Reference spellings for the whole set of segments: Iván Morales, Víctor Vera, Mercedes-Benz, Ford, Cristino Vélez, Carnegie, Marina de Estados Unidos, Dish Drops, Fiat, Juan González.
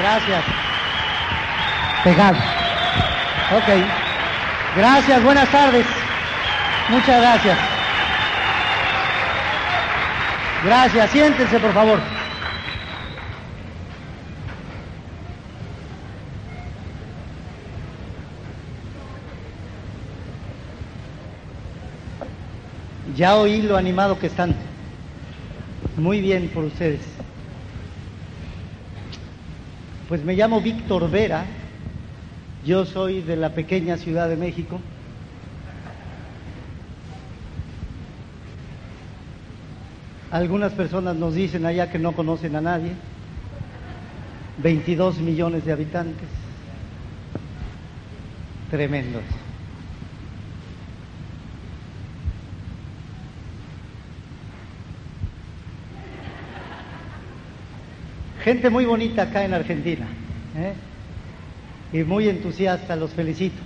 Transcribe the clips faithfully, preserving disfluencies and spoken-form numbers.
Gracias. Pegado. Ok. Gracias, buenas tardes. Muchas gracias. Gracias, siéntense por favor. Ya oí lo animado que están. Muy bien por ustedes. Pues me llamo Víctor Vera. Yo soy de la pequeña Ciudad de México. Algunas personas nos dicen allá que no conocen a nadie. veintidós millones de habitantes. Tremendos. Gente muy bonita acá en Argentina, ¿eh? Y muy entusiasta, los felicito.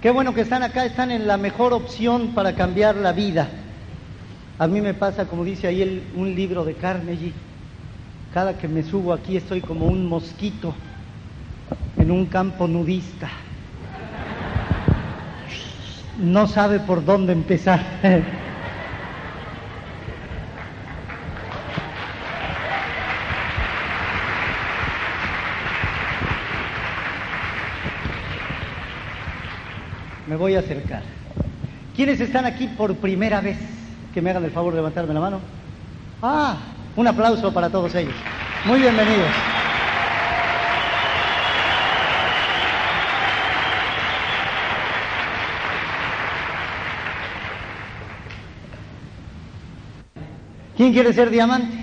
Qué bueno que están acá, están en la mejor opción para cambiar la vida. A mí me pasa, como dice ahí el, un libro de Carnegie, cada que me subo aquí estoy como un mosquito en un campo nudista. No sabe por dónde empezar. Me voy a acercar. ¿Quiénes están aquí por primera vez? Que me hagan el favor de levantarme la mano. Ah, un aplauso para todos ellos. Muy bienvenidos. ¿Quién quiere ser diamante?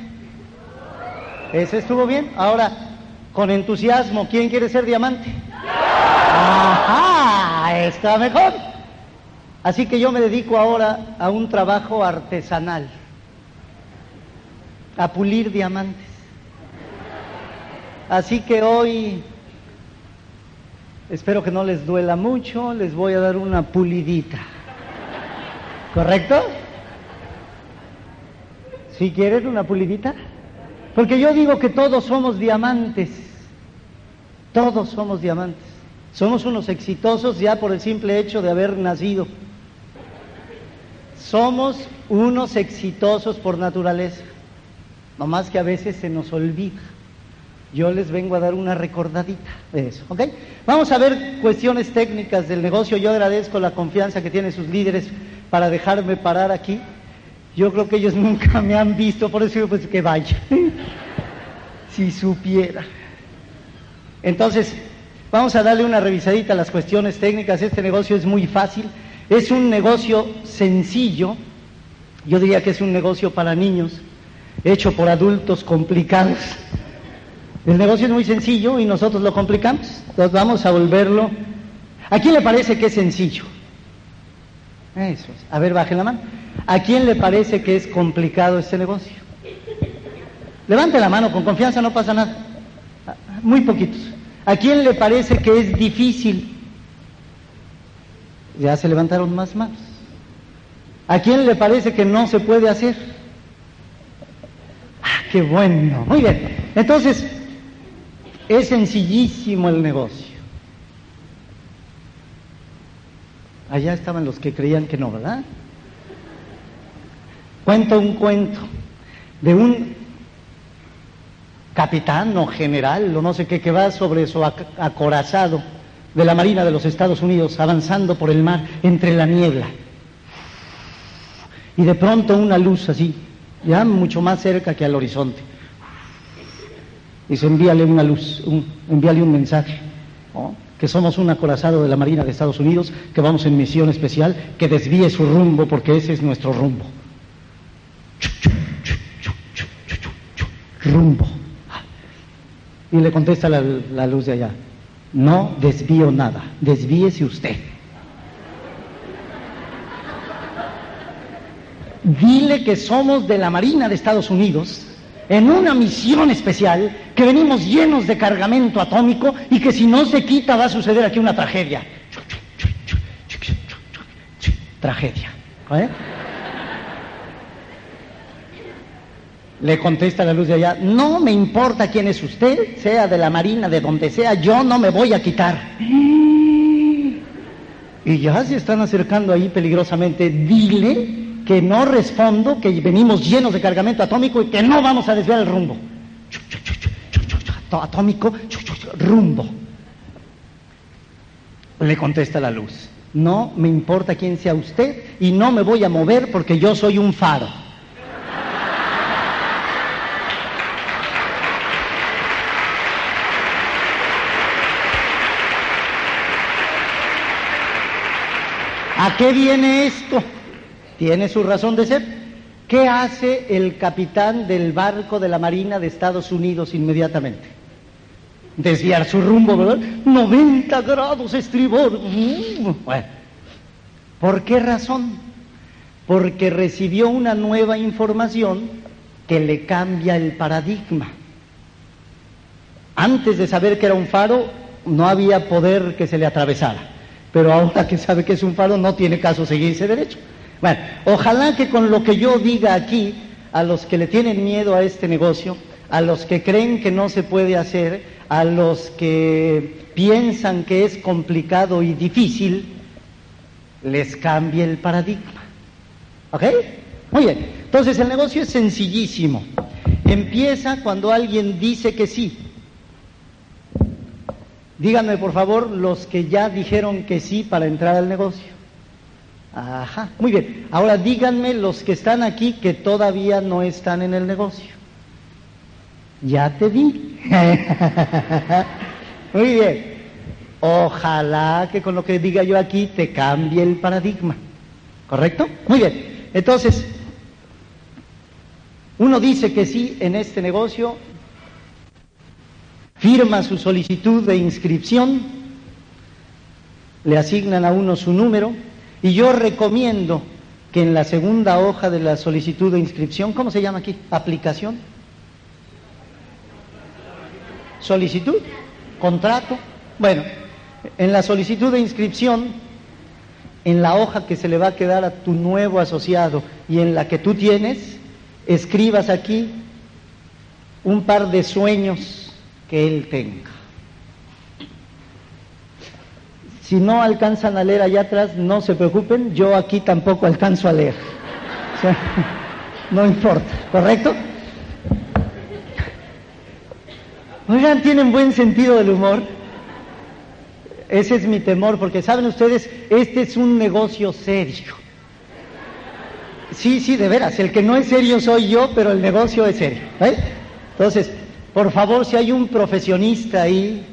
¿Ese estuvo bien? Ahora, con entusiasmo, ¿quién quiere ser diamante? ¡Ajá! Está mejor. Así que yo me dedico ahora a un trabajo artesanal, a pulir diamantes. Así que hoy, espero que no les duela mucho, les voy a dar una pulidita. ¿Correcto? ¿Sí quieren una pulidita? Porque yo digo que todos somos diamantes. Todos somos diamantes. Somos unos exitosos ya por el simple hecho de haber nacido. Somos unos exitosos por naturaleza. Nomás que a veces se nos olvida. Yo les vengo a dar una recordadita de eso, ¿ok? Vamos a ver cuestiones técnicas del negocio. Yo agradezco la confianza que tienen sus líderes para dejarme parar aquí. Yo creo que ellos nunca me han visto, por eso digo, pues que vaya. Si supiera. Entonces, vamos a darle una revisadita a las cuestiones técnicas. Este negocio es muy fácil, es un negocio sencillo, yo diría que es un negocio para niños, hecho por adultos complicados. El negocio es muy sencillo y nosotros lo complicamos, entonces vamos a volverlo. ¿A quién le parece que es sencillo? Eso es. A ver, bajen la mano. ¿A quién le parece que es complicado este negocio? Levante la mano, con confianza, no pasa nada. Muy poquitos. ¿A quién le parece que es difícil? Ya se levantaron más manos. ¿A quién le parece que no se puede hacer? ¡Ah, qué bueno! Muy bien. Entonces, es sencillísimo el negocio. Allá estaban los que creían que no, ¿verdad? Cuento un cuento de un capitán o general o no sé qué, que va sobre su ac acorazado de la Marina de los Estados Unidos, avanzando por el mar entre la niebla, y de pronto una luz así, ya mucho más cerca que al horizonte, y se envíale una luz, un, envíale un mensaje, ¿no? Que somos un acorazado de la Marina de Estados Unidos, que vamos en misión especial, que desvíe su rumbo porque ese es nuestro rumbo. Rumbo. Y le contesta la, la luz de allá: no desvío nada, desvíese usted. Dile que somos de la Marina de Estados Unidos, en una misión especial, que venimos llenos de cargamento atómico y que si no se quita va a suceder aquí una tragedia. Tragedia. ¿Eh? Le contesta la luz de allá, no me importa quién es usted, sea de la Marina, de donde sea, yo no me voy a quitar. Y ya se están acercando ahí peligrosamente, dile que no respondo, que venimos llenos de cargamento atómico y que no vamos a desviar el rumbo. Atómico, rumbo. Le contesta la luz, no me importa quién sea usted y no me voy a mover porque yo soy un faro. ¿A qué viene esto? Tiene su razón de ser. ¿Qué hace el capitán del barco de la Marina de Estados Unidos inmediatamente? Desviar su rumbo, ¿verdad? noventa grados estribor. Bueno, ¿por qué razón? Porque recibió una nueva información que le cambia el paradigma. Antes de saber que era un faro, no había poder que se le atravesara. Pero ahora que sabe que es un faro, no tiene caso seguirse derecho. Bueno, ojalá que con lo que yo diga aquí, a los que le tienen miedo a este negocio, a los que creen que no se puede hacer, a los que piensan que es complicado y difícil, les cambie el paradigma. ¿Ok? Muy bien. Entonces, el negocio es sencillísimo. Empieza cuando alguien dice que sí. Díganme, por favor, los que ya dijeron que sí para entrar al negocio. Ajá, muy bien. Ahora díganme los que están aquí que todavía no están en el negocio. Ya te vi. Muy bien. Ojalá que con lo que diga yo aquí te cambie el paradigma. ¿Correcto? Muy bien. Entonces, uno dice que sí en este negocio, firma su solicitud de inscripción, le asignan a uno su número. Y yo recomiendo que en la segunda hoja de la solicitud de inscripción, ¿cómo se llama aquí? ¿Aplicación? ¿Solicitud? ¿Contrato? Bueno, en la solicitud de inscripción, en la hoja que se le va a quedar a tu nuevo asociado y en la que tú tienes, escribas aquí un par de sueños que él tenga. Si no alcanzan a leer allá atrás, no se preocupen, yo aquí tampoco alcanzo a leer. O sea, no importa, ¿correcto? Oigan, tienen buen sentido del humor. Ese es mi temor, porque saben ustedes, este es un negocio serio. Sí, sí, de veras, el que no es serio soy yo, pero el negocio es serio, ¿eh? Entonces, por favor, si hay un profesionista ahí,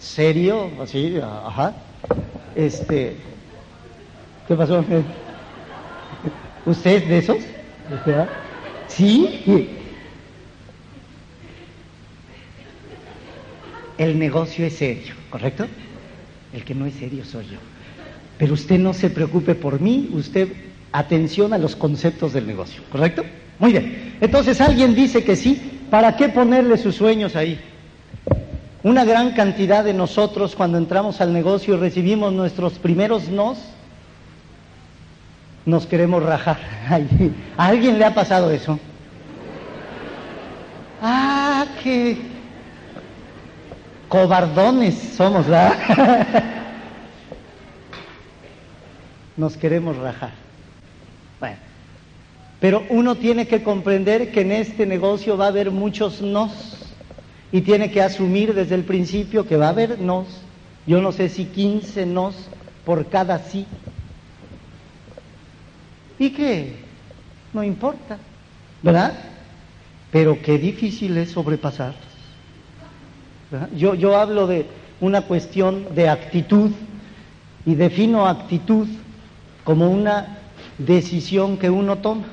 serio, así, ajá. Este, ¿qué pasó? ¿Usted es de esos? ¿Sí? El negocio es serio, ¿correcto? El que no es serio soy yo. Pero usted no se preocupe por mí, usted atención a los conceptos del negocio, ¿correcto? Muy bien. Entonces alguien dice que sí, ¿para qué ponerle sus sueños ahí? Una gran cantidad de nosotros cuando entramos al negocio y recibimos nuestros primeros nos, nos queremos rajar. ¿A alguien le ha pasado eso? ¡Ah, qué cobardones somos, ¿verdad? Nos queremos rajar. Bueno, pero uno tiene que comprender que en este negocio va a haber muchos nos. Y tiene que asumir desde el principio que va a haber nos, yo no sé si quince nos por cada sí. Y que no importa, ¿verdad? Pero qué difícil es sobrepasar. Yo, yo hablo de una cuestión de actitud y defino actitud como una decisión que uno toma.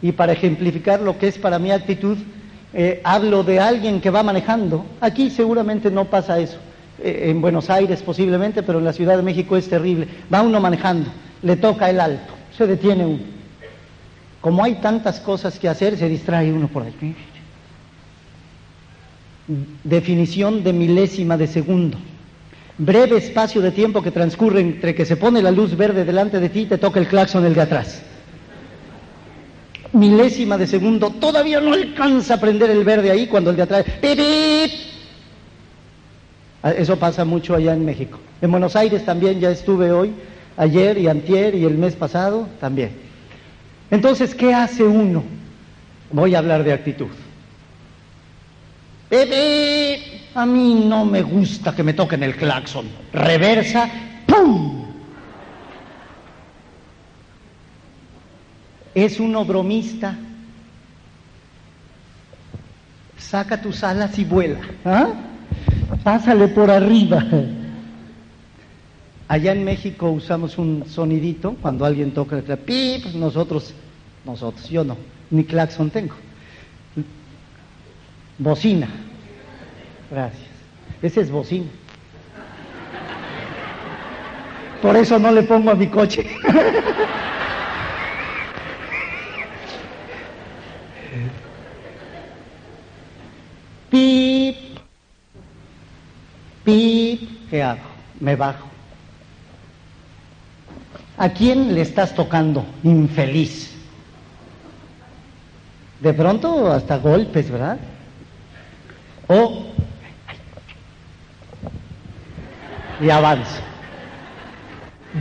Y para ejemplificar lo que es para mí actitud, Eh, hablo de alguien que va manejando. Aquí seguramente no pasa eso, eh, en Buenos Aires posiblemente, pero en la Ciudad de México es terrible. Va uno manejando, le toca el alto, se detiene uno. Como hay tantas cosas que hacer, se distrae uno por ahí. Definición de milésima de segundo. Breve espacio de tiempo que transcurre entre que se pone la luz verde delante de ti y te toca el claxon el de atrás. milésima de segundo, todavía no alcanza a prender el verde ahí cuando el de atrás... ¡Pipip! Eso pasa mucho allá en México. En Buenos Aires también ya estuve hoy, ayer y antier y el mes pasado también. Entonces, ¿qué hace uno? Voy a hablar de actitud. ¡Pipip! A mí no me gusta que me toquen el claxon. Reversa, ¡pum! Es uno bromista. Saca tus alas y vuela. ¿Ah? Pásale por arriba. Allá en México usamos un sonidito cuando alguien toca el pip. Nosotros, nosotros, yo no, ni claxon tengo. Bocina. Gracias. Ese es bocina. Por eso no le pongo a mi coche. Pip, pip, ¿qué hago? Me bajo. ¿A quién le estás tocando, infeliz? De pronto hasta golpes, ¿verdad? O, y avanzo.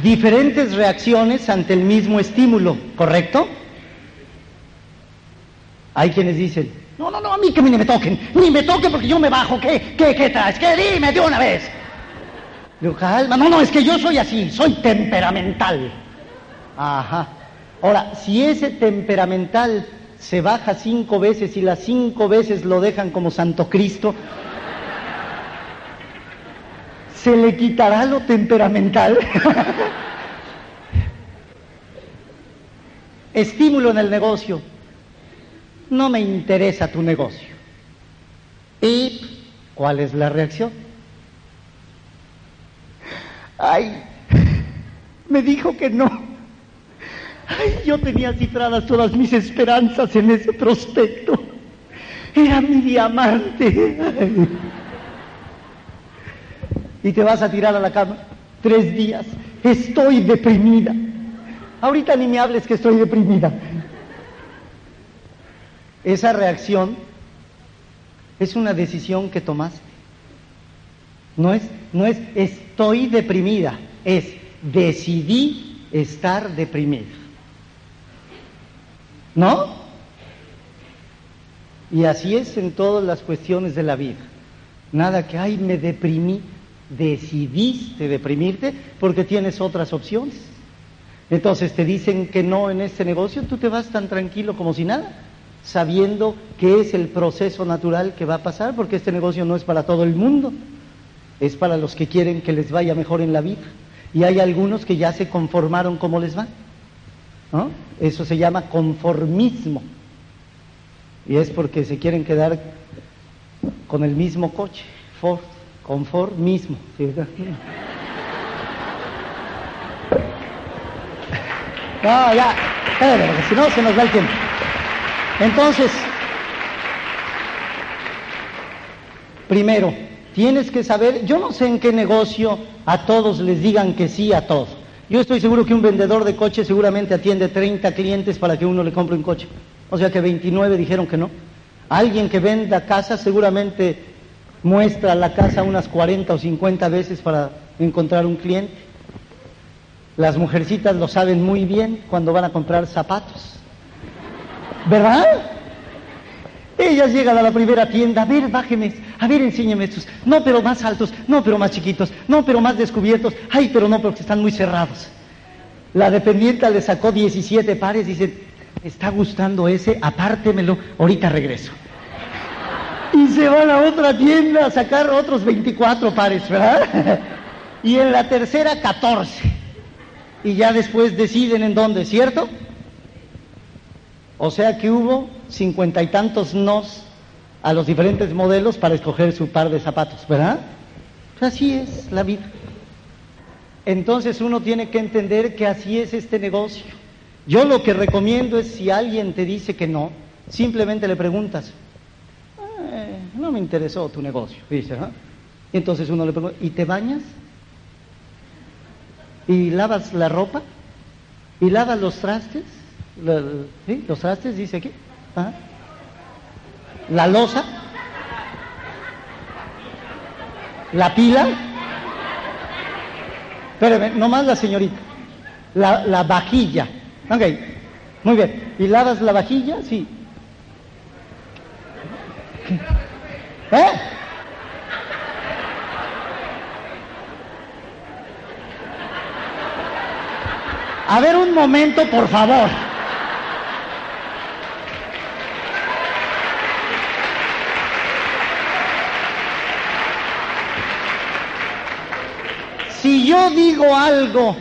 Diferentes reacciones ante el mismo estímulo, ¿correcto? Hay quienes dicen... No, no, no, a mí que ni me toquen, ni me toquen porque yo me bajo, ¿qué, qué, qué traes? ¿Qué? Dime de una vez. Le digo, calma, no, no, es que yo soy así, soy temperamental. Ajá. Ahora, si ese temperamental se baja cinco veces y las cinco veces lo dejan como Santo Cristo, ¿se le quitará lo temperamental? Estímulo en el negocio. No me interesa tu negocio. ¿Y cuál es la reacción? Ay, me dijo que no. Ay, yo tenía cifradas todas mis esperanzas en ese prospecto. Era mi diamante. Ay. Y te vas a tirar a la cama. Tres días. Estoy deprimida. Ahorita ni me hables que estoy deprimida. Esa reacción es una decisión que tomaste. No es, no es estoy deprimida, es decidí estar deprimida. ¿No? Y así es en todas las cuestiones de la vida. Nada que, ay, me deprimí. Decidiste deprimirte porque tienes otras opciones. Entonces te dicen que no en este negocio, tú te vas tan tranquilo como si nada, sabiendo que es el proceso natural que va a pasar, porque este negocio no es para todo el mundo, es para los que quieren que les vaya mejor en la vida, y hay algunos que ya se conformaron como les va, ¿no? Eso se llama conformismo, y es porque se quieren quedar con el mismo coche, Ford, conformismo, ¿sí? No, ya, espérame, porque si no se nos va el tiempo. Entonces, primero, tienes que saber, yo no sé en qué negocio a todos les digan que sí a todos. Yo estoy seguro que un vendedor de coches seguramente atiende treinta clientes para que uno le compre un coche. O sea que veintinueve dijeron que no. Alguien que venda casa seguramente muestra la casa unas cuarenta o cincuenta veces para encontrar un cliente. Las mujercitas lo saben muy bien cuando van a comprar zapatos. ¿Verdad? Ellas llegan a la primera tienda, a ver, bájeme, a ver, enséñeme estos, no, pero más altos, no, pero más chiquitos, no, pero más descubiertos, ay, pero no, porque están muy cerrados. La dependiente le sacó diecisiete pares y dice, me está gustando ese, apártemelo, ahorita regreso. Y se va a la otra tienda a sacar otros veinticuatro pares, ¿verdad? Y en la tercera, catorce. Y ya después deciden en dónde, ¿cierto? O sea que hubo cincuenta y tantos nos a los diferentes modelos para escoger su par de zapatos, ¿verdad? Pues así es la vida. Entonces uno tiene que entender que así es este negocio. Yo lo que recomiendo es, si alguien te dice que no, simplemente le preguntas, eh, no me interesó tu negocio, dice, ¿no? Y entonces uno le pregunta, ¿y te bañas? ¿Y lavas la ropa? ¿Y lavas los trastes? Los, ¿sí? Los trastes, dice aquí. Ajá. La loza. La pila. Espérame, nomás la señorita. La, la vajilla. Ok, muy bien. ¿Y lavas la vajilla? Sí. ¿Eh? A ver, un momento, por favor. Si yo digo algo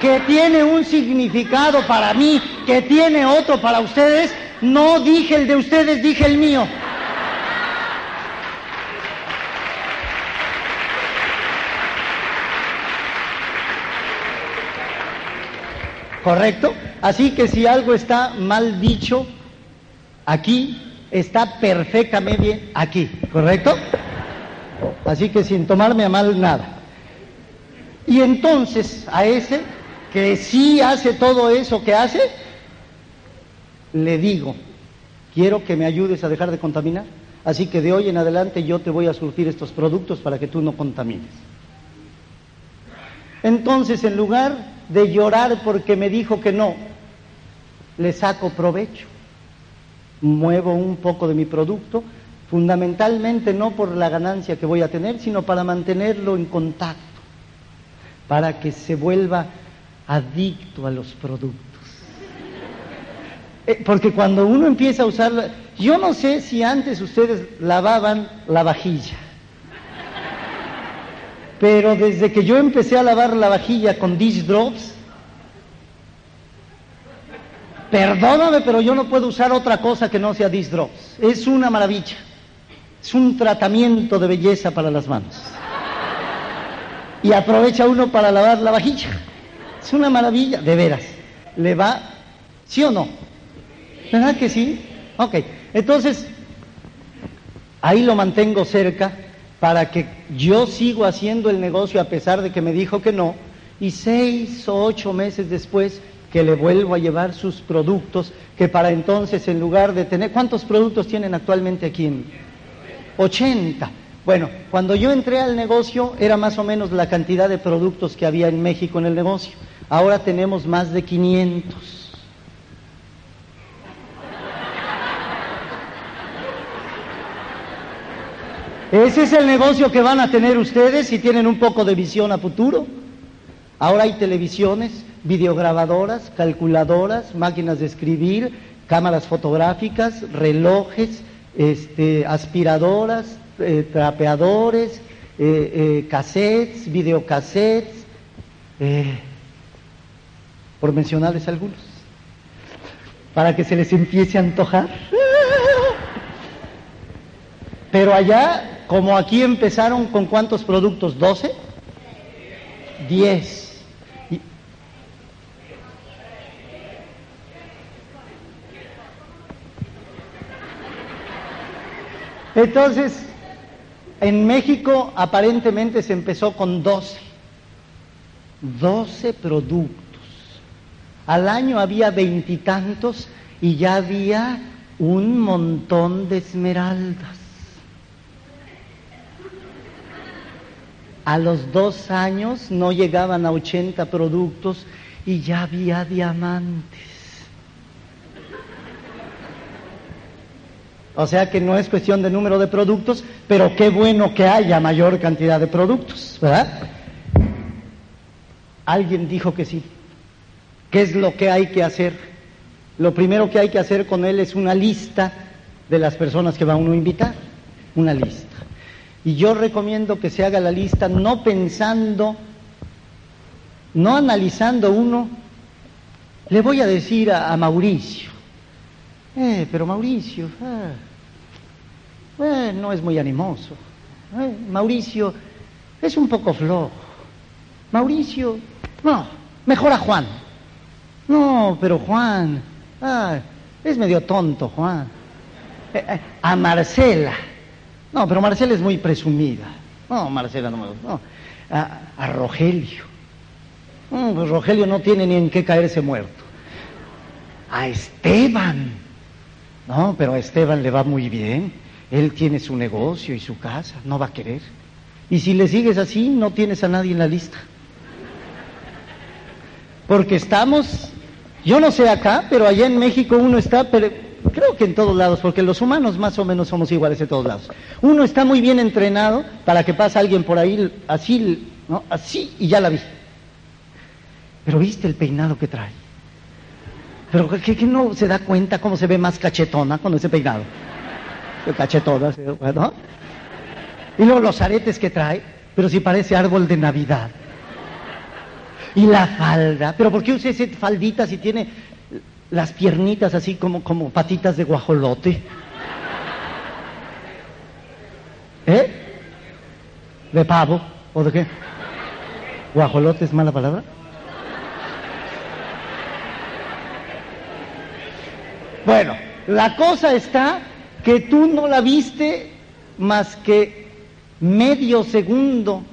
que tiene un significado para mí, que tiene otro para ustedes, no dije el de ustedes, dije el mío. ¿Correcto? Así que si algo está mal dicho aquí, está perfectamente bien aquí, ¿correcto? Así que sin tomarme a mal nada. Y entonces a ese que sí hace todo eso que hace, le digo, quiero que me ayudes a dejar de contaminar, así que de hoy en adelante yo te voy a surtir estos productos para que tú no contamines. Entonces, en lugar de llorar porque me dijo que no, le saco provecho, muevo un poco de mi producto, fundamentalmente no por la ganancia que voy a tener, sino para mantenerlo en contacto, para que se vuelva adicto a los productos. Porque cuando uno empieza a usarlo, yo no sé si antes ustedes lavaban la vajilla, pero desde que yo empecé a lavar la vajilla con Dish Drops, perdóname, pero yo no puedo usar otra cosa que no sea Dish Drops. Es una maravilla. Es un tratamiento de belleza para las manos. Y aprovecha uno para lavar la vajilla. Es una maravilla, de veras. ¿Le va? ¿Sí o no? ¿Verdad que sí? Ok. Entonces, ahí lo mantengo cerca, para que yo sigo haciendo el negocio a pesar de que me dijo que no, y seis o ocho meses después que le vuelvo a llevar sus productos, que para entonces en lugar de tener... ¿Cuántos productos tienen actualmente aquí? En... ochenta. Bueno, cuando yo entré al negocio era más o menos la cantidad de productos que había en México en el negocio. Ahora tenemos más de quinientos. Ese es el negocio que van a tener ustedes si tienen un poco de visión a futuro. Ahora hay televisiones, videograbadoras, calculadoras, máquinas de escribir, cámaras fotográficas, relojes, este, aspiradoras, eh, trapeadores, eh, eh, cassettes, videocassettes, eh, por mencionarles algunos, para que se les empiece a antojar. Pero allá, como aquí empezaron con ¿cuántos productos? ¿doce? diez. Y... entonces, en México aparentemente se empezó con doce. doce productos. Al año había veintitantos y ya había un montón de esmeraldas. A los dos años no llegaban a ochenta productos y ya había diamantes. O sea que no es cuestión de número de productos, pero qué bueno que haya mayor cantidad de productos, ¿verdad? Alguien dijo que sí. ¿Qué es lo que hay que hacer? Lo primero que hay que hacer con él es una lista de las personas que va uno a invitar. Una lista. Y yo recomiendo que se haga la lista no pensando, no analizando uno. Le voy a decir a, a Mauricio, eh, pero Mauricio, ah, eh, no es muy animoso. Eh, Mauricio es un poco flojo. Mauricio, no, mejor a Juan. No, pero Juan, ah, es medio tonto Juan. Eh, eh, a Marcela. No, pero Marcela es muy presumida. No, Marcela no me gusta. No. A, a Rogelio. No, pues Rogelio no tiene ni en qué caerse muerto. a Esteban. No, pero a Esteban le va muy bien. Él tiene su negocio y su casa, no va a querer. Y si le sigues así, no tienes a nadie en la lista. Porque estamos, yo no sé acá, pero allá en México uno está, pero creo que en todos lados, porque los humanos más o menos somos iguales en todos lados. Uno está muy bien entrenado para que pase alguien por ahí, así, ¿no? Así, y ya la vi. Pero ¿viste el peinado que trae? Pero que, que no se da cuenta cómo se ve más cachetona con ese peinado. Cachetona, ¿no? Y luego los aretes que trae, pero si parece árbol de Navidad. Y la falda, pero ¿por qué usa esa faldita si tiene las piernitas así como, como patitas de guajolote? ¿Eh? ¿De pavo? ¿O de qué? ¿Guajolote es mala palabra? Bueno, la cosa está que tú no la viste más que medio segundo.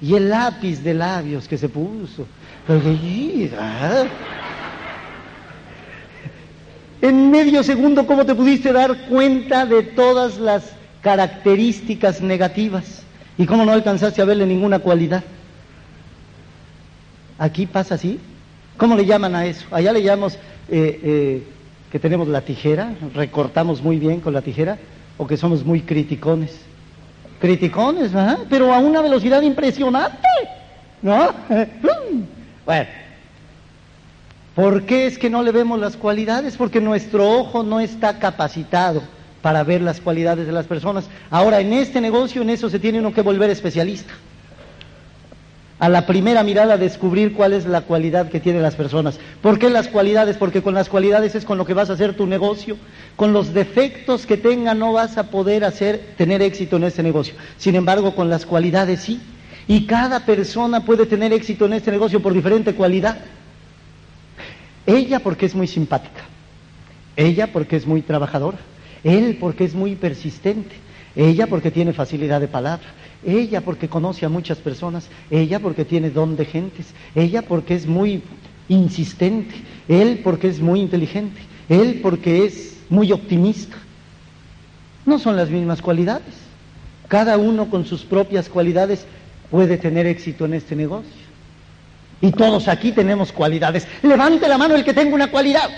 Y el lápiz de labios que se puso. En medio segundo, ¿cómo te pudiste dar cuenta de todas las características negativas? ¿Y cómo no alcanzaste a verle ninguna cualidad? ¿Aquí pasa así? ¿Cómo le llaman a eso? Allá le llamamos eh, eh, que tenemos la tijera, recortamos muy bien con la tijera, o que somos muy criticones. Criticones, ¿verdad? Pero a una velocidad impresionante, ¿no? Bueno, ¿por qué es que no le vemos las cualidades? Porque nuestro ojo no está capacitado para ver las cualidades de las personas. Ahora, en este negocio, en eso se tiene uno que volver especialista. A la primera mirada descubrir cuál es la cualidad que tienen las personas. ¿Por qué las cualidades? Porque con las cualidades es con lo que vas a hacer tu negocio. Con los defectos que tenga no vas a poder hacer, tener éxito en este negocio. Sin embargo, con las cualidades sí. Y cada persona puede tener éxito en este negocio por diferente cualidad. Ella porque es muy simpática. Ella porque es muy trabajadora. Él porque es muy persistente. Ella porque tiene facilidad de palabra. Ella porque conoce a muchas personas, ella porque tiene don de gentes, ella porque es muy insistente, él porque es muy inteligente, él porque es muy optimista. No son las mismas cualidades. Cada uno con sus propias cualidades puede tener éxito en este negocio. Y todos aquí tenemos cualidades. Levante la mano el que tenga una cualidad.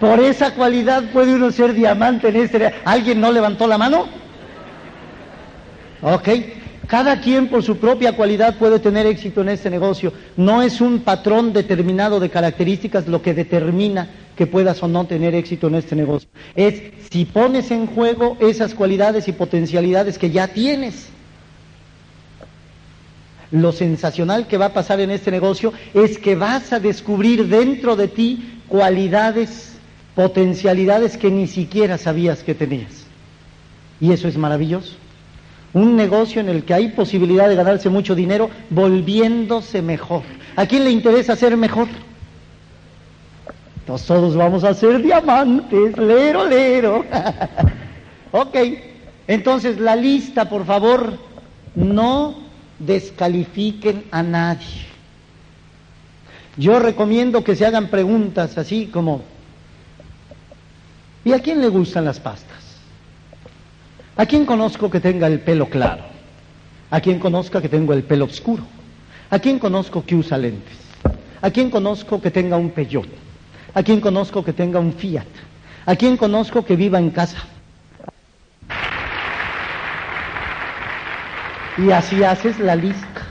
Por esa cualidad puede uno ser diamante en este. ¿Alguien no levantó la mano? Ok, cada quien por su propia cualidad puede tener éxito en este negocio. No es un patrón determinado de características lo que determina que puedas o no tener éxito en este negocio. Es si pones en juego esas cualidades y potencialidades que ya tienes. Lo sensacional que va a pasar en este negocio es que vas a descubrir dentro de ti cualidades, potencialidades que ni siquiera sabías que tenías. Y eso es maravilloso. Un negocio en el que hay posibilidad de ganarse mucho dinero volviéndose mejor. ¿A quién le interesa ser mejor? Todos vamos a ser diamantes, lero, lero. Ok, entonces la lista, por favor, no descalifiquen a nadie. Yo recomiendo que se hagan preguntas así como, ¿y a quién le gustan las pastas? ¿A quién conozco que tenga el pelo claro? ¿A quién conozco que tenga el pelo oscuro? ¿A quién conozco que usa lentes? ¿A quién conozco que tenga un peyote? ¿A quién conozco que tenga un Fiat? ¿A quién conozco que viva en casa? Y así haces la lista.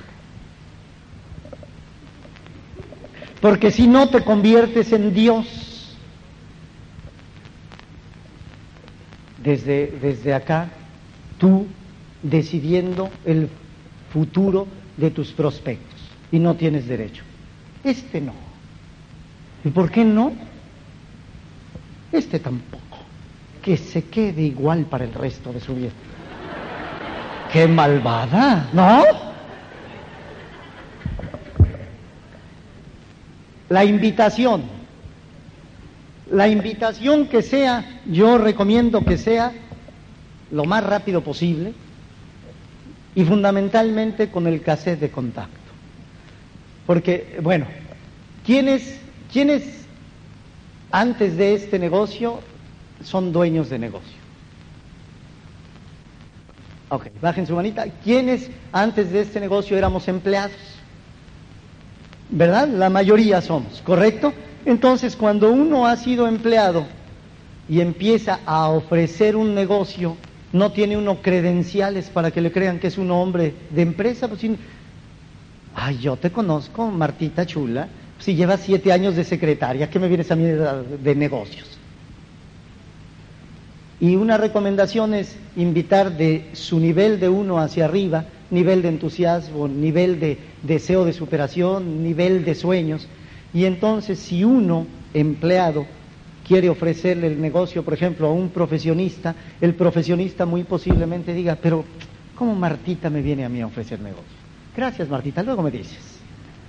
Porque si no te conviertes en Dios. Desde, desde acá, tú decidiendo el futuro de tus prospectos. Y no tienes derecho. Este no. ¿Y por qué no? Este tampoco. Que se quede igual para el resto de su vida. ¡Qué malvada! ¿No? La invitación... La invitación que sea, yo recomiendo que sea lo más rápido posible y fundamentalmente con el cassette de contacto. Porque, bueno, ¿quiénes ¿Quiénes antes de este negocio son dueños de negocio? Ok, bajen su manita. ¿Quiénes antes de este negocio éramos empleados? ¿Verdad? La mayoría somos, ¿correcto? Entonces, cuando uno ha sido empleado y empieza a ofrecer un negocio, no tiene uno credenciales para que le crean que es un hombre de empresa. Pues, si... Ay, yo te conozco, Martita chula. Si llevas siete años de secretaria, ¿qué me vienes a mí de, de negocios? Y una recomendación es invitar de su nivel de uno hacia arriba, nivel de entusiasmo, nivel de deseo de superación, nivel de sueños. Y entonces, si uno, empleado, quiere ofrecerle el negocio, por ejemplo, a un profesionista, el profesionista muy posiblemente diga, pero ¿cómo Martita me viene a mí a ofrecer negocio? Gracias, Martita, luego me dices.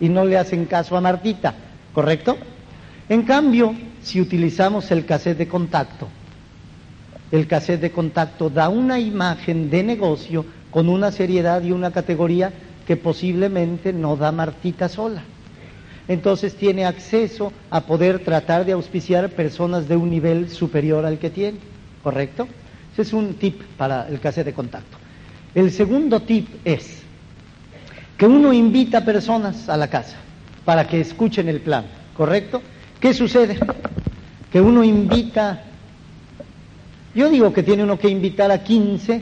Y no le hacen caso a Martita, ¿correcto? En cambio, si utilizamos el cassette de contacto, el cassette de contacto da una imagen de negocio con una seriedad y una categoría que posiblemente no da Martita sola. Entonces tiene acceso a poder tratar de auspiciar personas de un nivel superior al que tiene, ¿correcto? Ese es un tip para el cassette de contacto. El segundo tip es que uno invita personas a la casa para que escuchen el plan, ¿correcto? ¿Qué sucede? Que uno invita... Yo digo que tiene uno que invitar a quince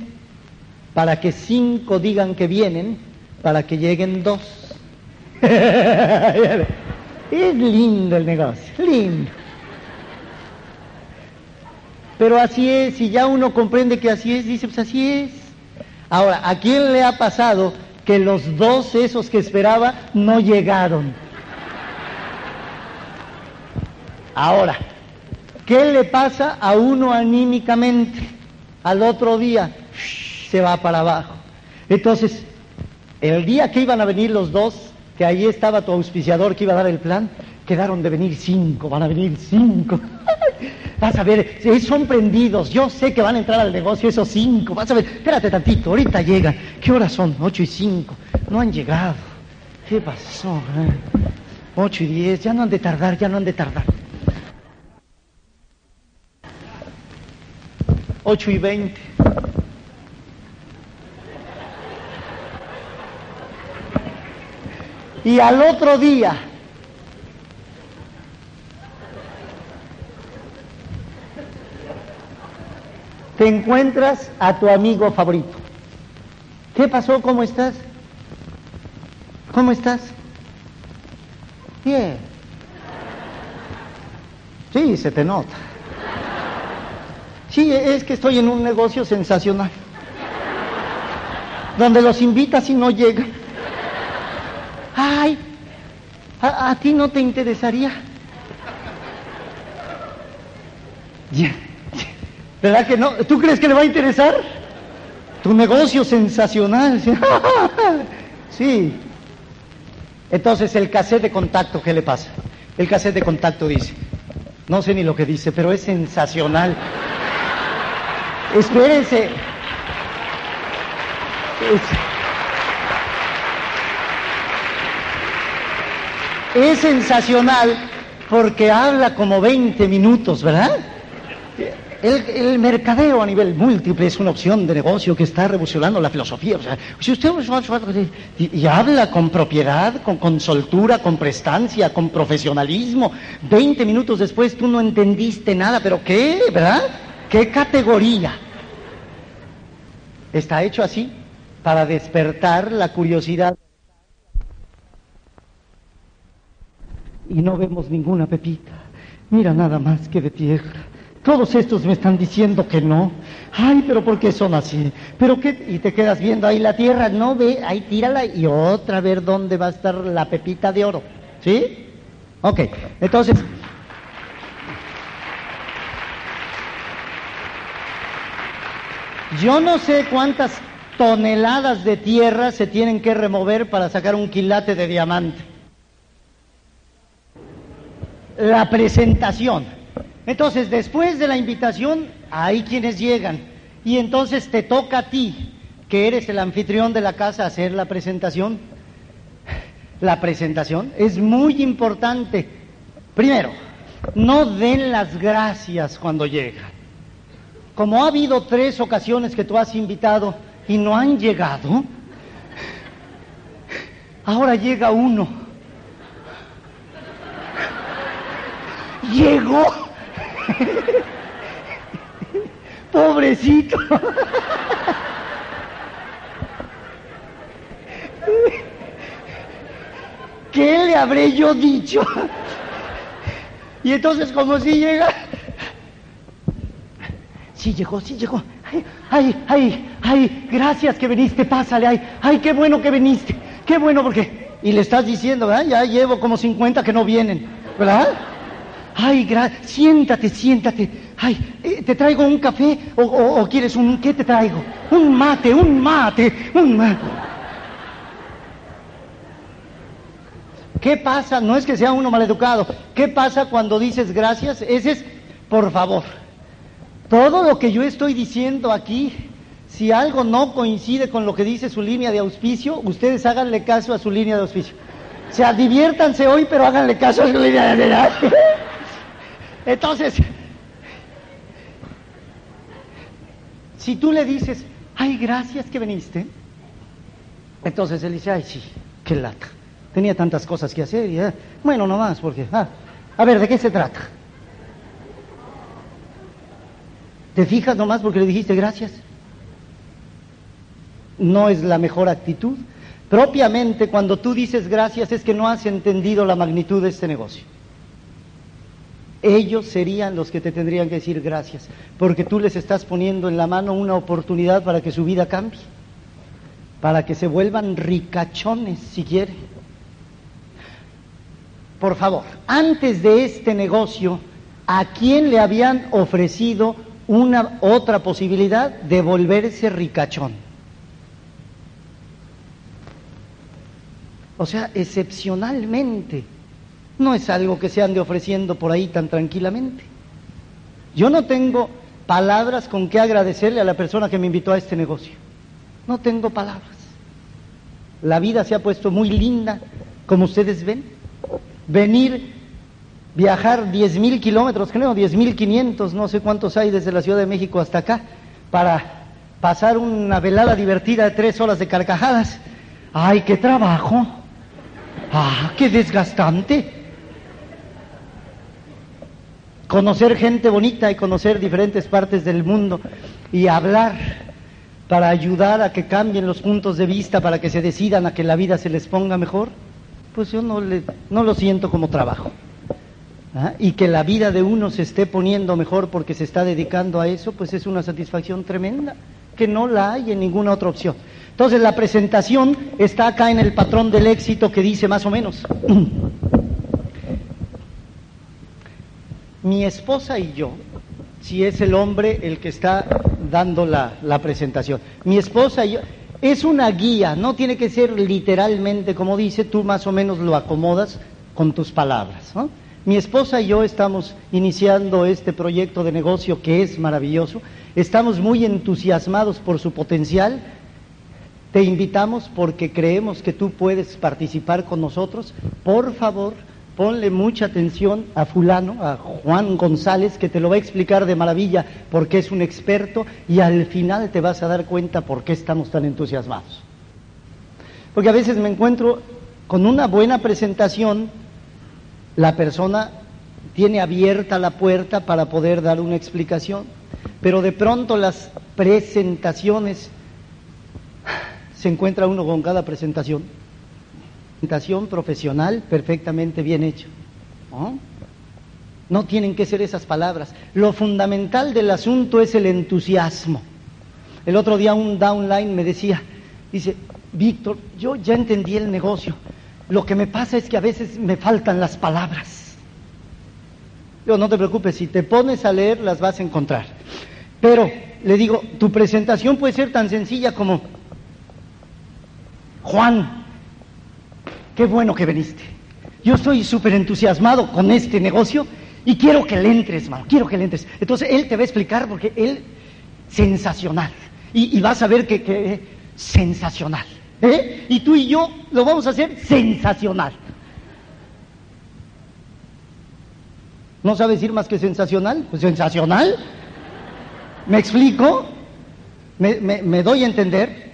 para que cinco digan que vienen, para que lleguen dos. Es lindo el negocio, lindo. Pero así es, y ya uno comprende que así es, dice, pues así es. Ahora, ¿a quién le ha pasado que los dos esos que esperaba no llegaron? Ahora, ¿qué le pasa a uno anímicamente? Al otro día se va para abajo. Entonces, el día que iban a venir los dos, que ahí estaba tu auspiciador que iba a dar el plan, quedaron de venir cinco, van a venir cinco. Vas a ver, son prendidos, yo sé que van a entrar al negocio esos cinco, vas a ver, espérate tantito, ahorita llegan. ¿Qué horas son? Ocho y cinco, no han llegado. ¿Qué pasó? Eh? Ocho y diez, ya no han de tardar, ya no han de tardar. Ocho y veinte. Y al otro día, te encuentras a tu amigo favorito. ¿Qué pasó? ¿Cómo estás? ¿Cómo estás? Bien. Sí, se te nota. Sí, es que estoy en un negocio sensacional, donde los invitas y no llegan. Ay, ¿a, a ti no te interesaría? Ya, ya. ¿Verdad que no? ¿Tú crees que le va a interesar? Tu negocio sensacional. Sí. Entonces, el cassette de contacto, ¿qué le pasa? El cassette de contacto dice, no sé ni lo que dice, pero es sensacional. Espérense. Es, es sensacional porque habla como veinte minutos, ¿verdad? El, el mercadeo a nivel múltiple es una opción de negocio que está revolucionando la filosofía. O sea, si usted y, y habla con propiedad, con, con soltura, con prestancia, con profesionalismo, veinte minutos después tú no entendiste nada, pero ¿qué? ¿Verdad? ¿Qué categoría? Está hecho así para despertar la curiosidad. Y no vemos ninguna pepita. Mira nada más que de tierra. Todos estos me están diciendo que no. Ay, pero ¿por qué son así? ¿Pero qué? Y te quedas viendo ahí la tierra. No ve, ahí tírala y otra a ver dónde va a estar la pepita de oro. ¿Sí? Ok, entonces... Yo no sé cuántas toneladas de tierra se tienen que remover para sacar un quilate de diamante. La presentación. Entonces, después de la invitación, hay quienes llegan. Y entonces te toca a ti, que eres el anfitrión de la casa, hacer la presentación. La presentación es muy importante. Primero, no den las gracias cuando llegan. Como ha habido tres ocasiones que tú has invitado y no han llegado, ahora llega uno. Llegó. Pobrecito. ¿Qué le habré yo dicho? Y entonces, como si llega... Sí llegó, sí llegó. Ay, ay, ay, ay, gracias que viniste, pásale. Ay, ay, qué bueno que viniste. Qué bueno porque... Y le estás diciendo, ¿verdad? Ya llevo como cincuenta que no vienen, ¿verdad? Ay, gracias. Siéntate, siéntate. Ay, eh, ¿te traigo un café o, o, o quieres un... ¿Qué te traigo? Un mate, un mate, un mate. ¿Qué pasa? No es que sea uno maleducado. ¿Qué pasa cuando dices gracias? Ese es, por favor. Todo lo que yo estoy diciendo aquí, si algo no coincide con lo que dice su línea de auspicio, ustedes háganle caso a su línea de auspicio. O sea, diviértanse hoy, pero háganle caso a su línea de auspicio. Entonces, si tú le dices, ay, gracias que viniste, entonces él dice, ay, sí, qué lata. Tenía tantas cosas que hacer y... Eh, bueno, nomás, porque... Ah, a ver, ¿de qué se trata? ¿Te fijas nomás porque le dijiste gracias? No es la mejor actitud. Propiamente, cuando tú dices gracias es que no has entendido la magnitud de este negocio. Ellos serían los que te tendrían que decir gracias, porque tú les estás poniendo en la mano una oportunidad para que su vida cambie, para que se vuelvan ricachones, si quieren. Por favor, antes de este negocio, ¿a quién le habían ofrecido una otra posibilidad de volverse ricachón? O sea, excepcionalmente, no es algo que se ande ofreciendo por ahí tan tranquilamente. Yo no tengo palabras con que agradecerle a la persona que me invitó a este negocio. No tengo palabras. La vida se ha puesto muy linda, como ustedes ven. Venir, viajar diez mil kilómetros, creo, diez mil quinientos, no sé cuántos hay desde la Ciudad de México hasta acá, para pasar una velada divertida de tres horas de carcajadas. ¡Ay, qué trabajo! ¡Ah, qué desgastante! Conocer gente bonita y conocer diferentes partes del mundo y hablar para ayudar a que cambien los puntos de vista, para que se decidan a que la vida se les ponga mejor. Pues yo no, le, no lo siento como trabajo. ¿Ah? Y que la vida de uno se esté poniendo mejor porque se está dedicando a eso, pues es una satisfacción tremenda, que no la hay en ninguna otra opción. Entonces la presentación está acá en el patrón del éxito que dice más o menos. Mi esposa y yo, si es el hombre el que está dando la, la presentación, mi esposa y yo... Es una guía, no tiene que ser literalmente como dice, tú más o menos lo acomodas con tus palabras, ¿no? Mi esposa y yo estamos iniciando este proyecto de negocio que es maravilloso, estamos muy entusiasmados por su potencial, te invitamos porque creemos que tú puedes participar con nosotros, por favor, ponle mucha atención a fulano, a Juan González, que te lo va a explicar de maravilla porque es un experto y al final te vas a dar cuenta por qué estamos tan entusiasmados. Porque a veces me encuentro con una buena presentación, la persona tiene abierta la puerta para poder dar una explicación, pero de pronto las presentaciones, se encuentra uno con cada presentación. Presentación profesional perfectamente bien hecho, ¿no? No tienen que ser esas palabras. Lo fundamental del asunto es el entusiasmo. El otro día un downline me decía, dice, Víctor, yo ya entendí el negocio. Lo que me pasa es que a veces me faltan las palabras. Yo, no te preocupes, si te pones a leer las vas a encontrar. Pero, le digo, tu presentación puede ser tan sencilla como Juan, qué bueno que viniste. Yo estoy súper entusiasmado con este negocio y quiero que le entres, mano, quiero que le entres. Entonces, él te va a explicar porque él, sensacional. Y, y vas a ver que, que sensacional. ¿Eh? Y tú y yo lo vamos a hacer sensacional. no sabe decir más que sensacional. Pues sensacional. ¿Me explico? ¿Me, me, me doy a entender?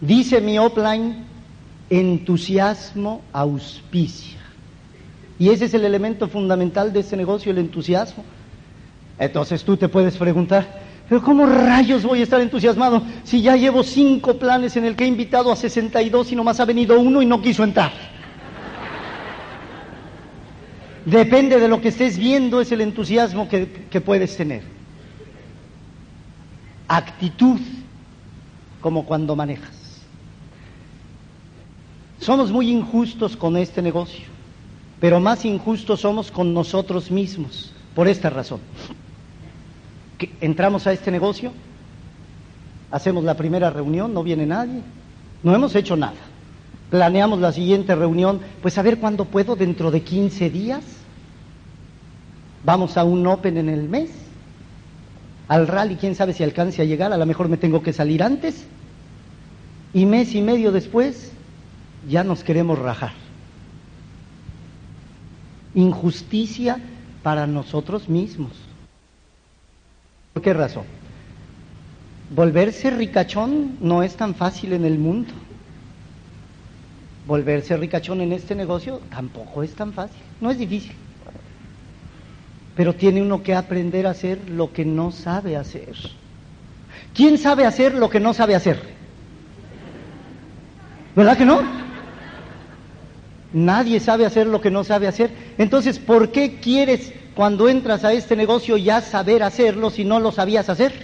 Dice mi offline, entusiasmo auspicia. Y ese es el elemento fundamental de este negocio, el entusiasmo. Entonces tú te puedes preguntar, ¿pero cómo rayos voy a estar entusiasmado si ya llevo cinco planes en el que he invitado a sesenta y dos y nomás ha venido uno y no quiso entrar? Depende de lo que estés viendo, es el entusiasmo que, que puedes tener. Actitud, como cuando manejas. Somos muy injustos con este negocio, pero más injustos somos con nosotros mismos, por esta razón. Que entramos a este negocio, hacemos la primera reunión, no viene nadie, no hemos hecho nada. Planeamos la siguiente reunión, pues a ver cuándo puedo, dentro de quince días. Vamos a un open en el mes. Al rally, quién sabe si alcance a llegar, a lo mejor me tengo que salir antes. Y mes y medio después, ya nos queremos rajar. Injusticia para nosotros mismos. ¿Por qué razón? Volverse ricachón no es tan fácil en el mundo. Volverse ricachón en este negocio tampoco es tan fácil, no es difícil. Pero tiene uno que aprender a hacer lo que no sabe hacer. ¿Quién sabe hacer lo que no sabe hacer? ¿Verdad que no? Nadie sabe hacer lo que no sabe hacer. Entonces, ¿por qué quieres, cuando entras a este negocio, ya saber hacerlo si no lo sabías hacer?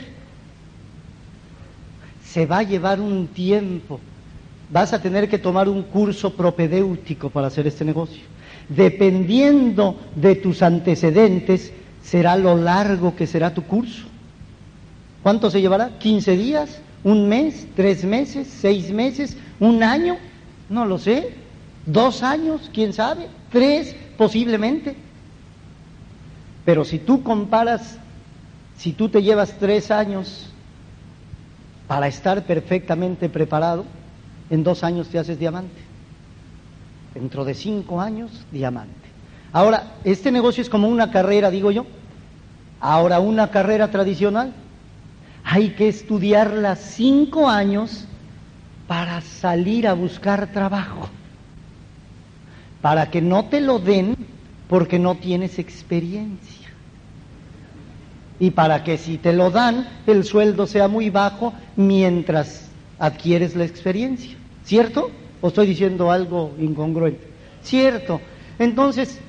Se va a llevar un tiempo. Vas a tener que tomar un curso propedéutico para hacer este negocio. Dependiendo de tus antecedentes, será lo largo que será tu curso. ¿Cuánto se llevará? ¿quince días? ¿Un mes? ¿Tres meses? ¿Seis meses? ¿Un año? No lo sé. ¿Dos años? ¿Quién sabe? ¿Tres? Posiblemente. Pero si tú comparas, si tú te llevas tres años para estar perfectamente preparado, en dos años te haces diamante. Dentro de cinco años, diamante. Ahora, este negocio es como una carrera, digo yo. Ahora, una carrera tradicional. Hay que estudiarla cinco años para salir a buscar trabajo. Para que no te lo den porque no tienes experiencia. Y para que si te lo dan, el sueldo sea muy bajo mientras adquieres la experiencia. ¿Cierto? ¿O estoy diciendo algo incongruente? Cierto. Entonces,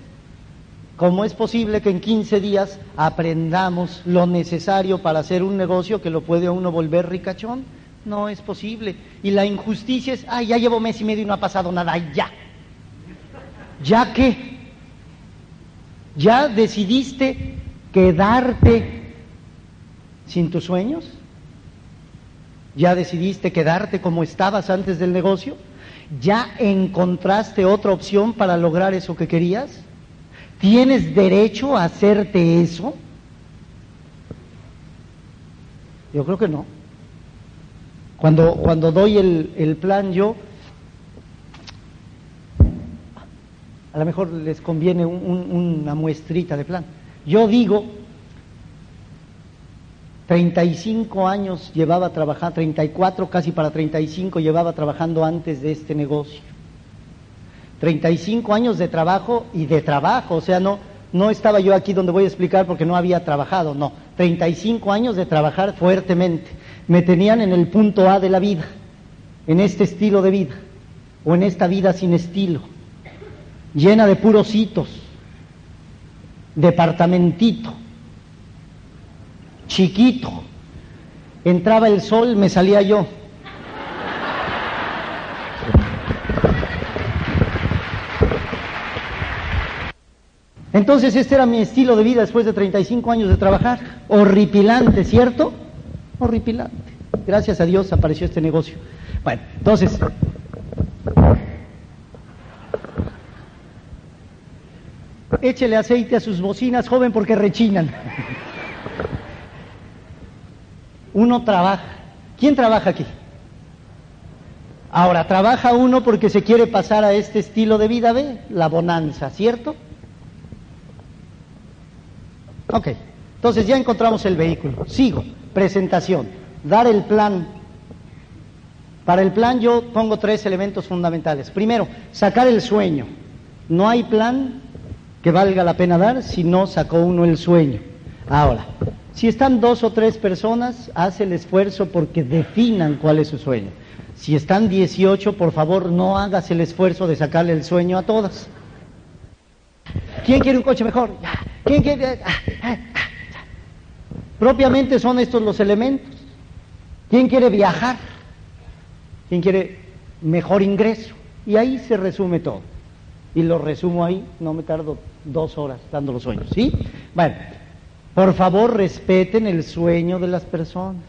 ¿cómo es posible que en quince días aprendamos lo necesario para hacer un negocio que lo puede a uno volver ricachón? No es posible. Y la injusticia es, ay, ya llevo mes y medio y no ha pasado nada, ay, ya. ¿Ya qué? ¿Ya decidiste quedarte sin tus sueños? ¿Ya decidiste quedarte como estabas antes del negocio? ¿Ya encontraste otra opción para lograr eso que querías? ¿Tienes derecho a hacerte eso? Yo creo que no. Cuando, cuando doy el, el plan yo, a lo mejor les conviene un, un, una muestrita de plan. Yo digo, treinta y cinco años llevaba trabajando, treinta y cuatro casi para treinta y cinco llevaba trabajando antes de este negocio. treinta y cinco años de trabajo y de trabajo, o sea, no, no estaba yo aquí donde voy a explicar porque no había trabajado, no. treinta y cinco años de trabajar fuertemente. Me tenían en el punto A de la vida, en este estilo de vida, o en esta vida sin estilo, llena de puros hitos, departamentito, chiquito. Entraba el sol, me salía yo. Entonces este era mi estilo de vida después de treinta y cinco años de trabajar. Horripilante, ¿cierto? Horripilante. Gracias a Dios apareció este negocio. Bueno, entonces, échele aceite a sus bocinas, joven, porque rechinan. Uno trabaja. ¿Quién trabaja aquí? Ahora, trabaja uno porque se quiere pasar a este estilo de vida, ¿ve? La bonanza, ¿cierto? Ok, entonces ya encontramos el vehículo. Sigo, presentación, dar el plan. Para el plan yo pongo tres elementos fundamentales. Primero, sacar el sueño. No hay plan que valga la pena dar si no sacó uno el sueño. Ahora, si están dos o tres personas, haz el esfuerzo porque definan cuál es su sueño. Si están dieciocho, por favor, no hagas el esfuerzo de sacarle el sueño a todas. ¿Quién quiere un coche mejor? ¿Quién quiere? Propiamente son estos los elementos. ¿Quién quiere viajar? ¿Quién quiere mejor ingreso? Y ahí se resume todo. Y lo resumo ahí, no me tardo dos horas dando los sueños, ¿sí? Bueno, por favor respeten el sueño de las personas.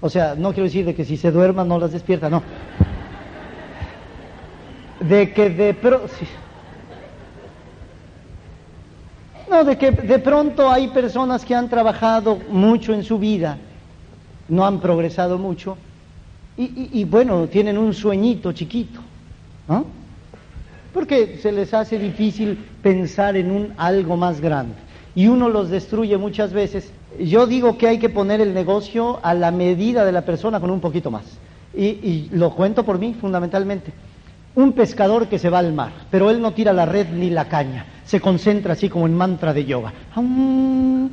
O sea, no quiero decir de que si se duerman no las despierta, no. De que de pronto... Sí. No, de que de pronto hay personas que han trabajado mucho en su vida, no han progresado mucho, y, y, y bueno, tienen un sueñito chiquito, ¿no? Porque se les hace difícil pensar en un algo más grande. Y uno los destruye muchas veces. Yo digo que hay que poner el negocio a la medida de la persona con un poquito más. Y, y lo cuento por mí, fundamentalmente. Un pescador que se va al mar, pero él no tira la red ni la caña. Se concentra así como en mantra de yoga. ¡Fum!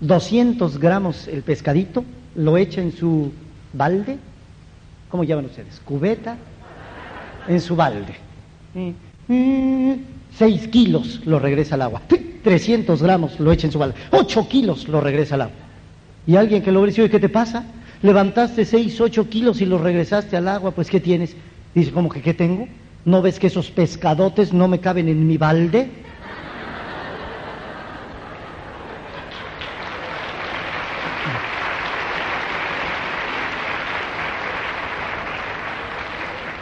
doscientos gramos el pescadito, lo echa en su balde. ¿Cómo llaman ustedes? Cubeta. En su balde. seis kilos lo regresa al agua. trescientos gramos lo echa en su balde. ocho kilos lo regresa al agua. Y alguien que lo dice, ¿qué te pasa? Levantaste seis, ocho kilos y los regresaste al agua, pues ¿qué tienes? Dice, ¿cómo que qué tengo? ¿No ves que esos pescadotes no me caben en mi balde?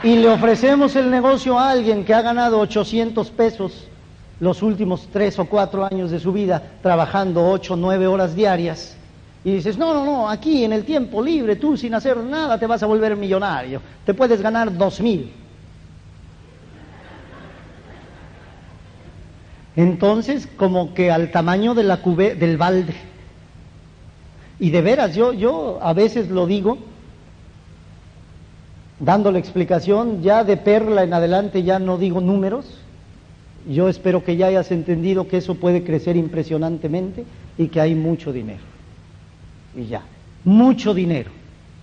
Y le ofrecemos el negocio a alguien que ha ganado ochocientos pesos los últimos tres o cuatro años de su vida, trabajando ocho, nueve horas diarias. Y dices, no, no, no, aquí en el tiempo libre, tú sin hacer nada te vas a volver millonario. Te puedes ganar dos mil. Entonces, como que al tamaño de la cube, del balde. Y de veras, yo, yo a veces lo digo, dándole explicación, ya de perla en adelante ya no digo números. Yo espero que ya hayas entendido que eso puede crecer impresionantemente y que hay mucho dinero. Y ya, mucho dinero.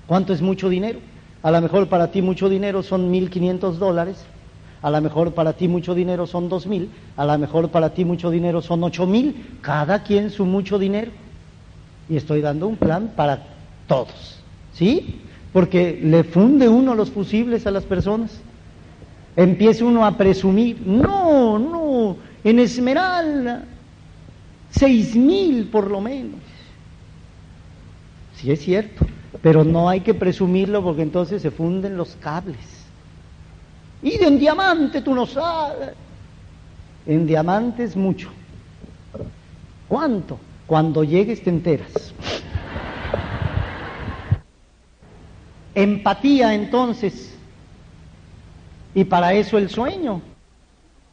¿Cuánto es mucho dinero? A lo mejor para ti mucho dinero son mil quinientos dólares, a lo mejor para ti mucho dinero son dos mil, a lo mejor para ti mucho dinero son ocho mil, cada quien su mucho dinero. Y estoy dando un plan para todos, ¿sí? Porque le funde uno los fusibles a las personas. Empieza uno a presumir, no, no, en Esmeralda, seis mil por lo menos. Sí, es cierto, pero no hay que presumirlo porque entonces se funden los cables. Y de en diamante tú no sabes. En diamante es mucho. ¿Cuánto? Cuando llegues te enteras. Empatía, entonces. Y para eso el sueño.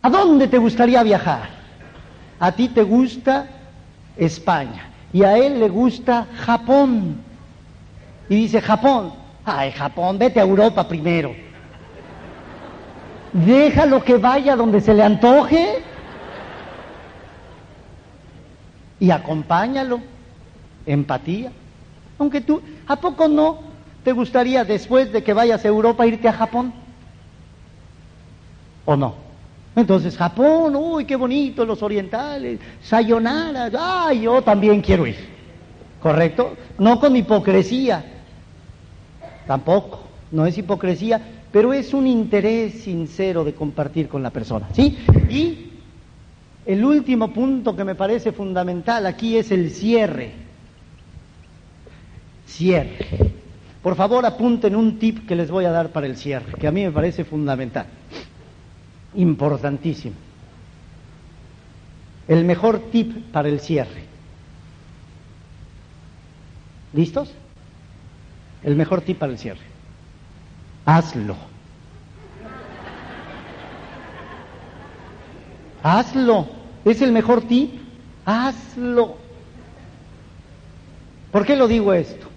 ¿A dónde te gustaría viajar? A ti te gusta España. Y a él le gusta Japón. Y dice, Japón. Ay, Japón, vete a Europa primero. Déjalo que vaya donde se le antoje. Y acompáñalo. Empatía. Aunque tú, ¿a poco no te gustaría después de que vayas a Europa irte a Japón? ¿O no? Entonces, Japón, uy, qué bonito, los orientales, sayonara, ay, yo también quiero ir, ¿correcto? No con hipocresía, tampoco, no es hipocresía, pero es un interés sincero de compartir con la persona, ¿sí? Y el último punto que me parece fundamental aquí es el cierre, cierre. Por favor, apunten un tip que les voy a dar para el cierre, que a mí me parece fundamental. Importantísimo. El mejor tip para el cierre. ¿Listos? El mejor tip para el cierre. Hazlo. Hazlo. ¿Es el mejor tip? Hazlo. ¿Por qué lo digo esto?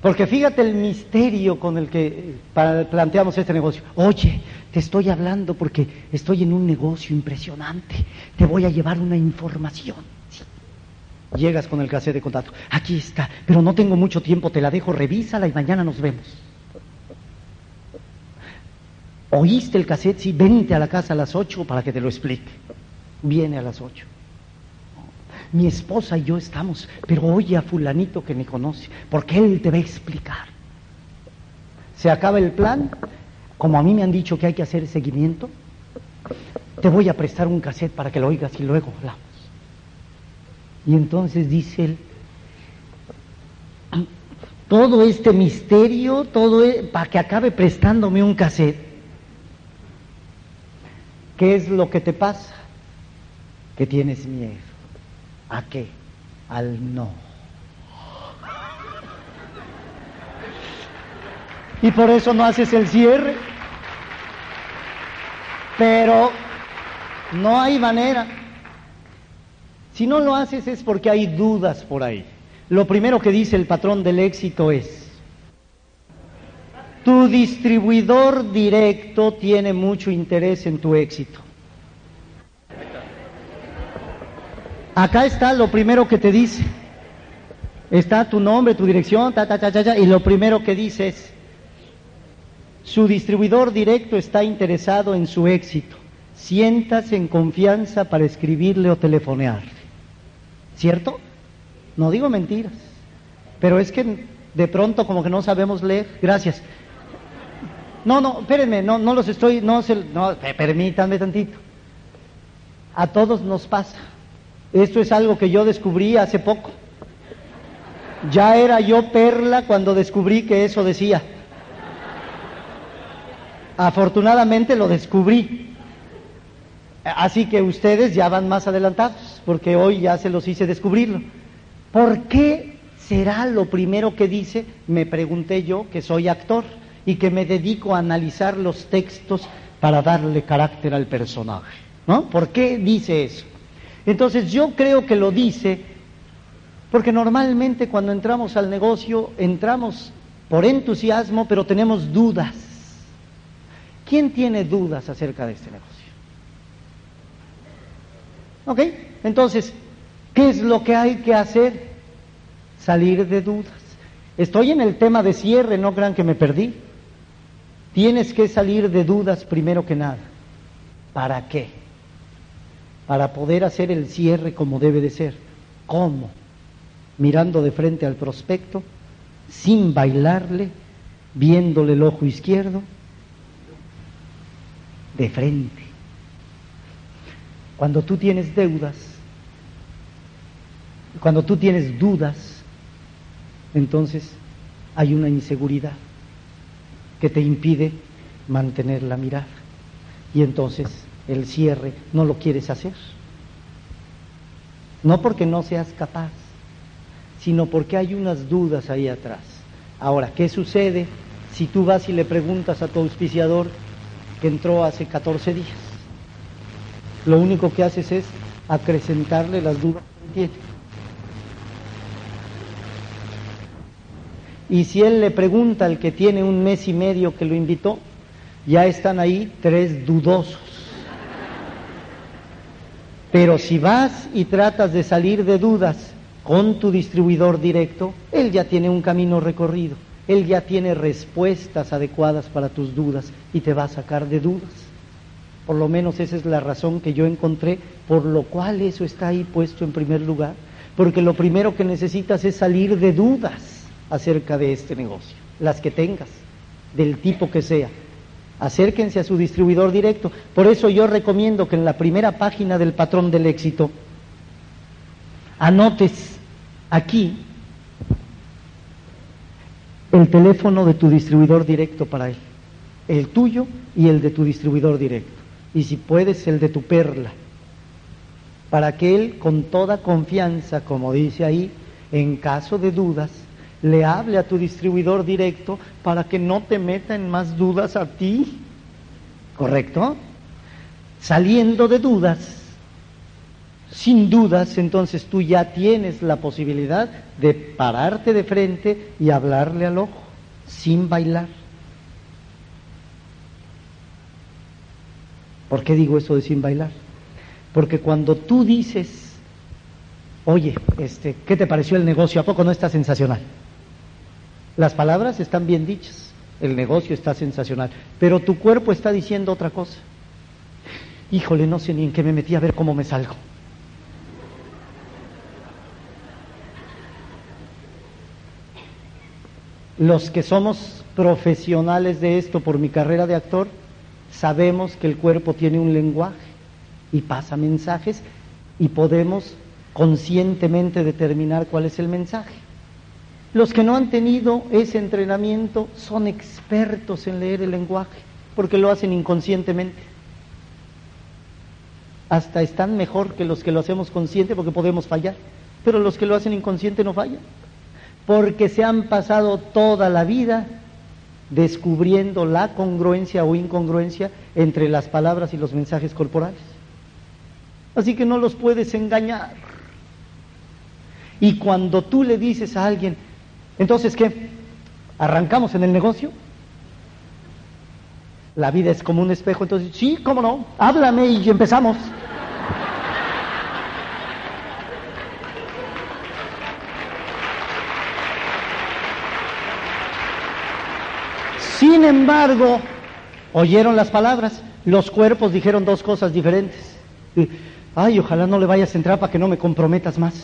Porque fíjate el misterio con el que planteamos este negocio. Oye, te estoy hablando porque estoy en un negocio impresionante. Te voy a llevar una información. Sí. Llegas con el cassette de contacto. Aquí está, pero no tengo mucho tiempo, te la dejo, revísala y mañana nos vemos. ¿Oíste el cassette? Sí, vente a la casa a las ocho para que te lo explique. Viene a las ocho. Mi esposa y yo estamos, pero oye a fulanito que me conoce, porque él te va a explicar. Se acaba el plan, como a mí me han dicho que hay que hacer seguimiento, te voy a prestar un cassette para que lo oigas y luego hablamos. Y entonces dice él, todo este misterio, todo es, para que acabe prestándome un cassette. ¿Qué es lo que te pasa? Que tienes miedo. ¿A qué? Al no. Y por eso no haces el cierre. Pero no hay manera. Si no lo haces es porque hay dudas por ahí. Lo primero que dice el patrón del éxito es: tu distribuidor directo tiene mucho interés en tu éxito. Acá está lo primero que te dice. Está tu nombre, tu dirección, ta, ta, ta, ta, ta, y lo primero que dice es: su distribuidor directo está interesado en su éxito. Siéntase en confianza para escribirle o telefonearle. ¿Cierto? No digo mentiras, pero es que de pronto como que no sabemos leer. Gracias. No, no, espérenme, no, no los estoy, no, se, no, permítanme tantito. A todos nos pasa. Esto es algo que yo descubrí hace poco. Ya era yo perla cuando descubrí que eso decía. Afortunadamente lo descubrí. Así que ustedes ya van más adelantados, porque hoy ya se los hice descubrirlo. ¿Por qué será lo primero que dice? Me pregunté yo, que soy actor y que me dedico a analizar los textos para darle carácter al personaje, ¿no? ¿Por qué dice eso? Entonces yo creo que lo dice porque normalmente cuando entramos al negocio entramos por entusiasmo, pero tenemos dudas. ¿Quién tiene dudas acerca de este negocio? ¿Ok? Entonces, ¿qué es lo que hay que hacer? Salir de dudas. Estoy en el tema de cierre, no crean que me perdí. Tienes que salir de dudas primero que nada. ¿Para qué? Para poder hacer el cierre como debe de ser. ¿Cómo? Mirando de frente al prospecto, sin bailarle, viéndole el ojo izquierdo, de frente. Cuando tú tienes deudas, cuando tú tienes dudas, entonces hay una inseguridad que te impide mantener la mirada. Y entonces el cierre no lo quieres hacer, no porque no seas capaz, sino porque hay unas dudas ahí atrás. Ahora, ¿qué sucede si tú vas y le preguntas a tu auspiciador que entró hace catorce días? Lo único que haces es acrecentarle las dudas que tiene. Y si él le pregunta al que tiene un mes y medio que lo invitó, ya están ahí tres dudosos. Pero si vas y tratas de salir de dudas con tu distribuidor directo, él ya tiene un camino recorrido, él ya tiene respuestas adecuadas para tus dudas y te va a sacar de dudas. Por lo menos esa es la razón que yo encontré, por lo cual eso está ahí puesto en primer lugar, porque lo primero que necesitas es salir de dudas acerca de este negocio, las que tengas, del tipo que sea. Acérquense a su distribuidor directo. Por eso yo recomiendo que en la primera página del patrón del éxito anotes aquí el teléfono de tu distribuidor directo para él, el tuyo y el de tu distribuidor directo, y si puedes el de tu perla, para que él con toda confianza, como dice ahí, en caso de dudas, le hable a tu distribuidor directo para que no te meta en más dudas a ti. ¿Correcto? Saliendo de dudas, sin dudas, entonces tú ya tienes la posibilidad de pararte de frente y hablarle al ojo, sin bailar. ¿Por qué digo eso de sin bailar? Porque cuando tú dices, oye, este, ¿qué te pareció el negocio? ¿A poco no está sensacional? Las palabras están bien dichas, el negocio está sensacional, pero tu cuerpo está diciendo otra cosa. Híjole, no sé ni en qué me metí, a ver cómo me salgo. Los que somos profesionales de esto por mi carrera de actor, sabemos que el cuerpo tiene un lenguaje y pasa mensajes y podemos conscientemente determinar cuál es el mensaje. Los que no han tenido ese entrenamiento son expertos en leer el lenguaje, porque lo hacen inconscientemente. Hasta están mejor que los que lo hacemos consciente, porque podemos fallar, pero los que lo hacen inconsciente no fallan, porque se han pasado toda la vida descubriendo la congruencia o incongruencia entre las palabras y los mensajes corporales. Así que no los puedes engañar. Y cuando tú le dices a alguien, entonces, ¿qué? ¿Arrancamos en el negocio? La vida es como un espejo, entonces, sí, cómo no, háblame y empezamos. Sin embargo, oyeron las palabras, los cuerpos dijeron dos cosas diferentes. Ay, ojalá no le vayas a entrar para que no me comprometas más.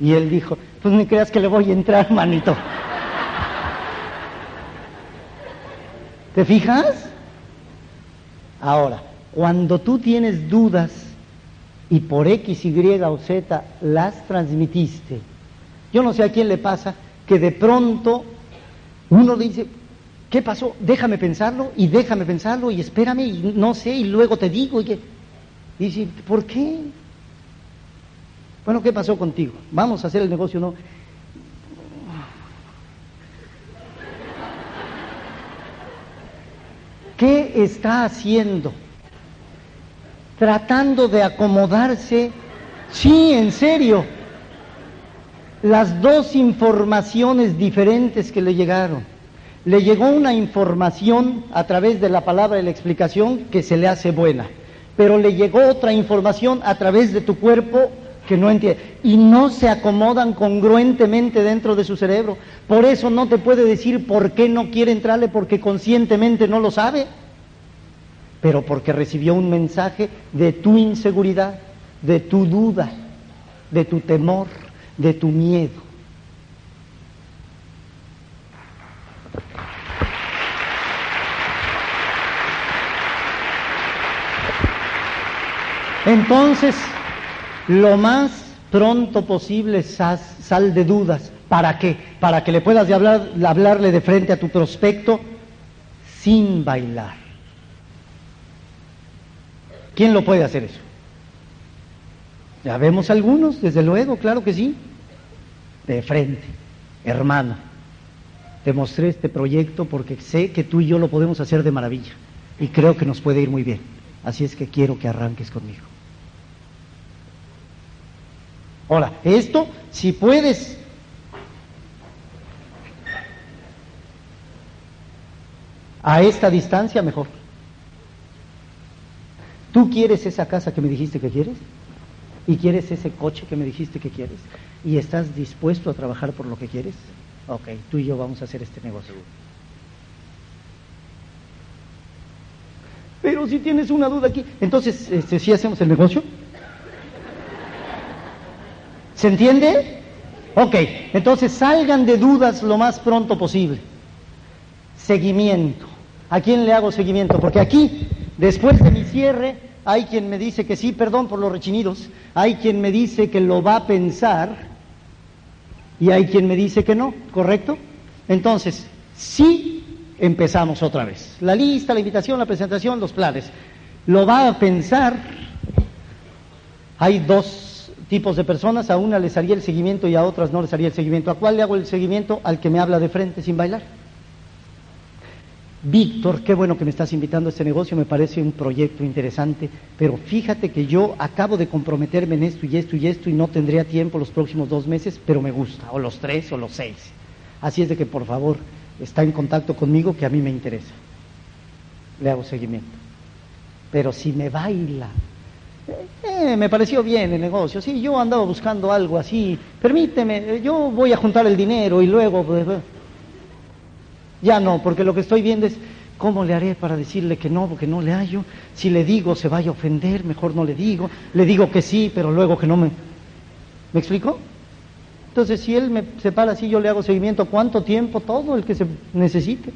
Y él dijo, pues ni creas que le voy a entrar, manito. ¿Te fijas? Ahora, cuando tú tienes dudas y por X, Y o Z las transmitiste, yo no sé a quién le pasa que de pronto uno dice, ¿qué pasó? Déjame pensarlo, y déjame pensarlo, y espérame, y no sé, y luego te digo, y, que... y dice, ¿por qué? Bueno, ¿qué pasó contigo? ¿Vamos a hacer el negocio o no? ¿Qué está haciendo? Tratando de acomodarse. Sí, en serio. Las dos informaciones diferentes que le llegaron. Le llegó una información a través de la palabra y la explicación que se le hace buena, pero le llegó otra información a través de tu cuerpo que no entiende, y no se acomodan congruentemente dentro de su cerebro. Por eso no te puede decir por qué no quiere entrarle, porque conscientemente no lo sabe, pero porque recibió un mensaje de tu inseguridad, de tu duda, de tu temor, de tu miedo. Entonces, lo más pronto posible sal, sal de dudas. ¿Para qué? Para que le puedas de hablar, hablarle de frente a tu prospecto sin bailar. ¿Quién lo puede hacer eso? Ya vemos algunos, desde luego, claro que sí. De frente, hermano, te mostré este proyecto porque sé que tú y yo lo podemos hacer de maravilla y creo que nos puede ir muy bien. Así es que quiero que arranques conmigo. Ahora, esto, si puedes, a esta distancia mejor. ¿Tú quieres esa casa que me dijiste que quieres? ¿Y quieres ese coche que me dijiste que quieres? ¿Y estás dispuesto a trabajar por lo que quieres? Ok, tú y yo vamos a hacer este negocio. Pero si tienes una duda aquí, entonces, este, ¿sí hacemos el negocio? ¿Se entiende? Ok, entonces salgan de dudas lo más pronto posible. Seguimiento. ¿A quién le hago seguimiento? Porque aquí, después de mi cierre, hay quien me dice que sí, perdón por los rechinidos, hay quien me dice que lo va a pensar y hay quien me dice que no, ¿correcto? Entonces, sí, empezamos otra vez. La lista, la invitación, la presentación, los planes. Lo va a pensar. Hay dos tipos de personas, a una les haría el seguimiento y a otras no les haría el seguimiento. ¿A cuál le hago el seguimiento? Al que me habla de frente sin bailar. Víctor, qué bueno que me estás invitando a este negocio, me parece un proyecto interesante, pero fíjate que yo acabo de comprometerme en esto y esto y esto y no tendría tiempo los próximos dos meses, pero me gusta, o los tres o los seis. Así es de que por favor, está en contacto conmigo que a mí me interesa. Le hago seguimiento. Pero si me baila, eh, me pareció bien el negocio, sí, yo andaba buscando algo así, permíteme, yo voy a juntar el dinero y luego... Pues, ya no, porque lo que estoy viendo es cómo le haré para decirle que no, porque no le hallo. Si le digo se vaya a ofender, mejor no le digo. Le digo que sí, pero luego que no me... ¿Me explico? Entonces, si él me separa así, yo le hago seguimiento. ¿Cuánto tiempo? Todo el que se necesite.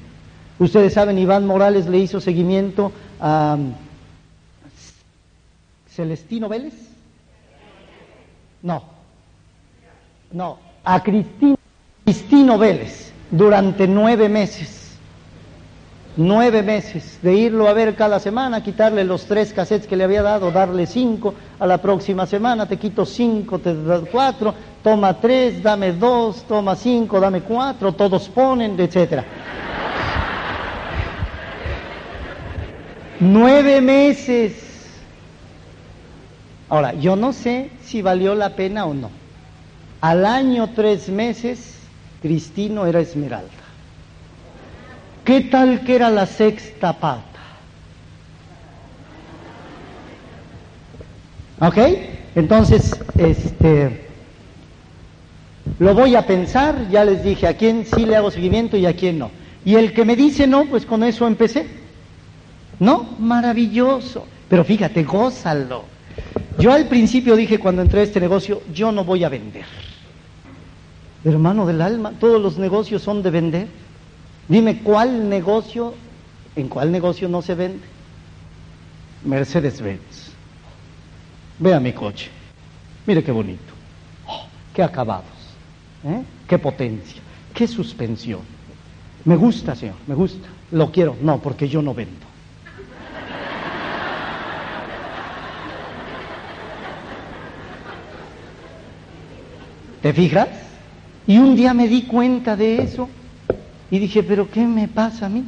Ustedes saben, Iván Morales le hizo seguimiento a... ¿Celestino Vélez? No. No, a Cristino, Cristino Vélez. Durante nueve meses, nueve meses de irlo a ver cada semana, quitarle los tres cassettes que le había dado, darle cinco, a la próxima semana te quito cinco, te doy cuatro, toma tres, dame dos, toma cinco, dame cuatro, todos ponen, etcétera. Nueve meses. Ahora, yo no sé si valió la pena o no. Al año tres meses... Cristino era Esmeralda. ¿Qué tal que era la sexta pata? ¿Ok? Entonces, este, lo voy a pensar, ya les dije a quién sí le hago seguimiento y a quién no. Y el que me dice no, pues con eso empecé. ¿No? Maravilloso. Pero fíjate, gózalo. Yo al principio dije cuando entré a este negocio, yo no voy a vender. Hermano del alma, todos los negocios son de vender. Dime cuál negocio, en cuál negocio no se vende. Mercedes-Benz. Vea mi coche. Mire qué bonito. Oh, qué acabados. ¿Eh? Qué potencia. Qué suspensión. Me gusta, señor, me gusta. Lo quiero. No, porque yo no vendo. ¿Te fijas? Y un día me di cuenta de eso y dije, ¿pero qué me pasa a mí?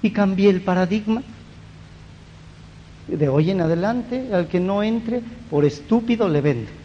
Y cambié el paradigma. De hoy en adelante, al que no entre, por estúpido le vende.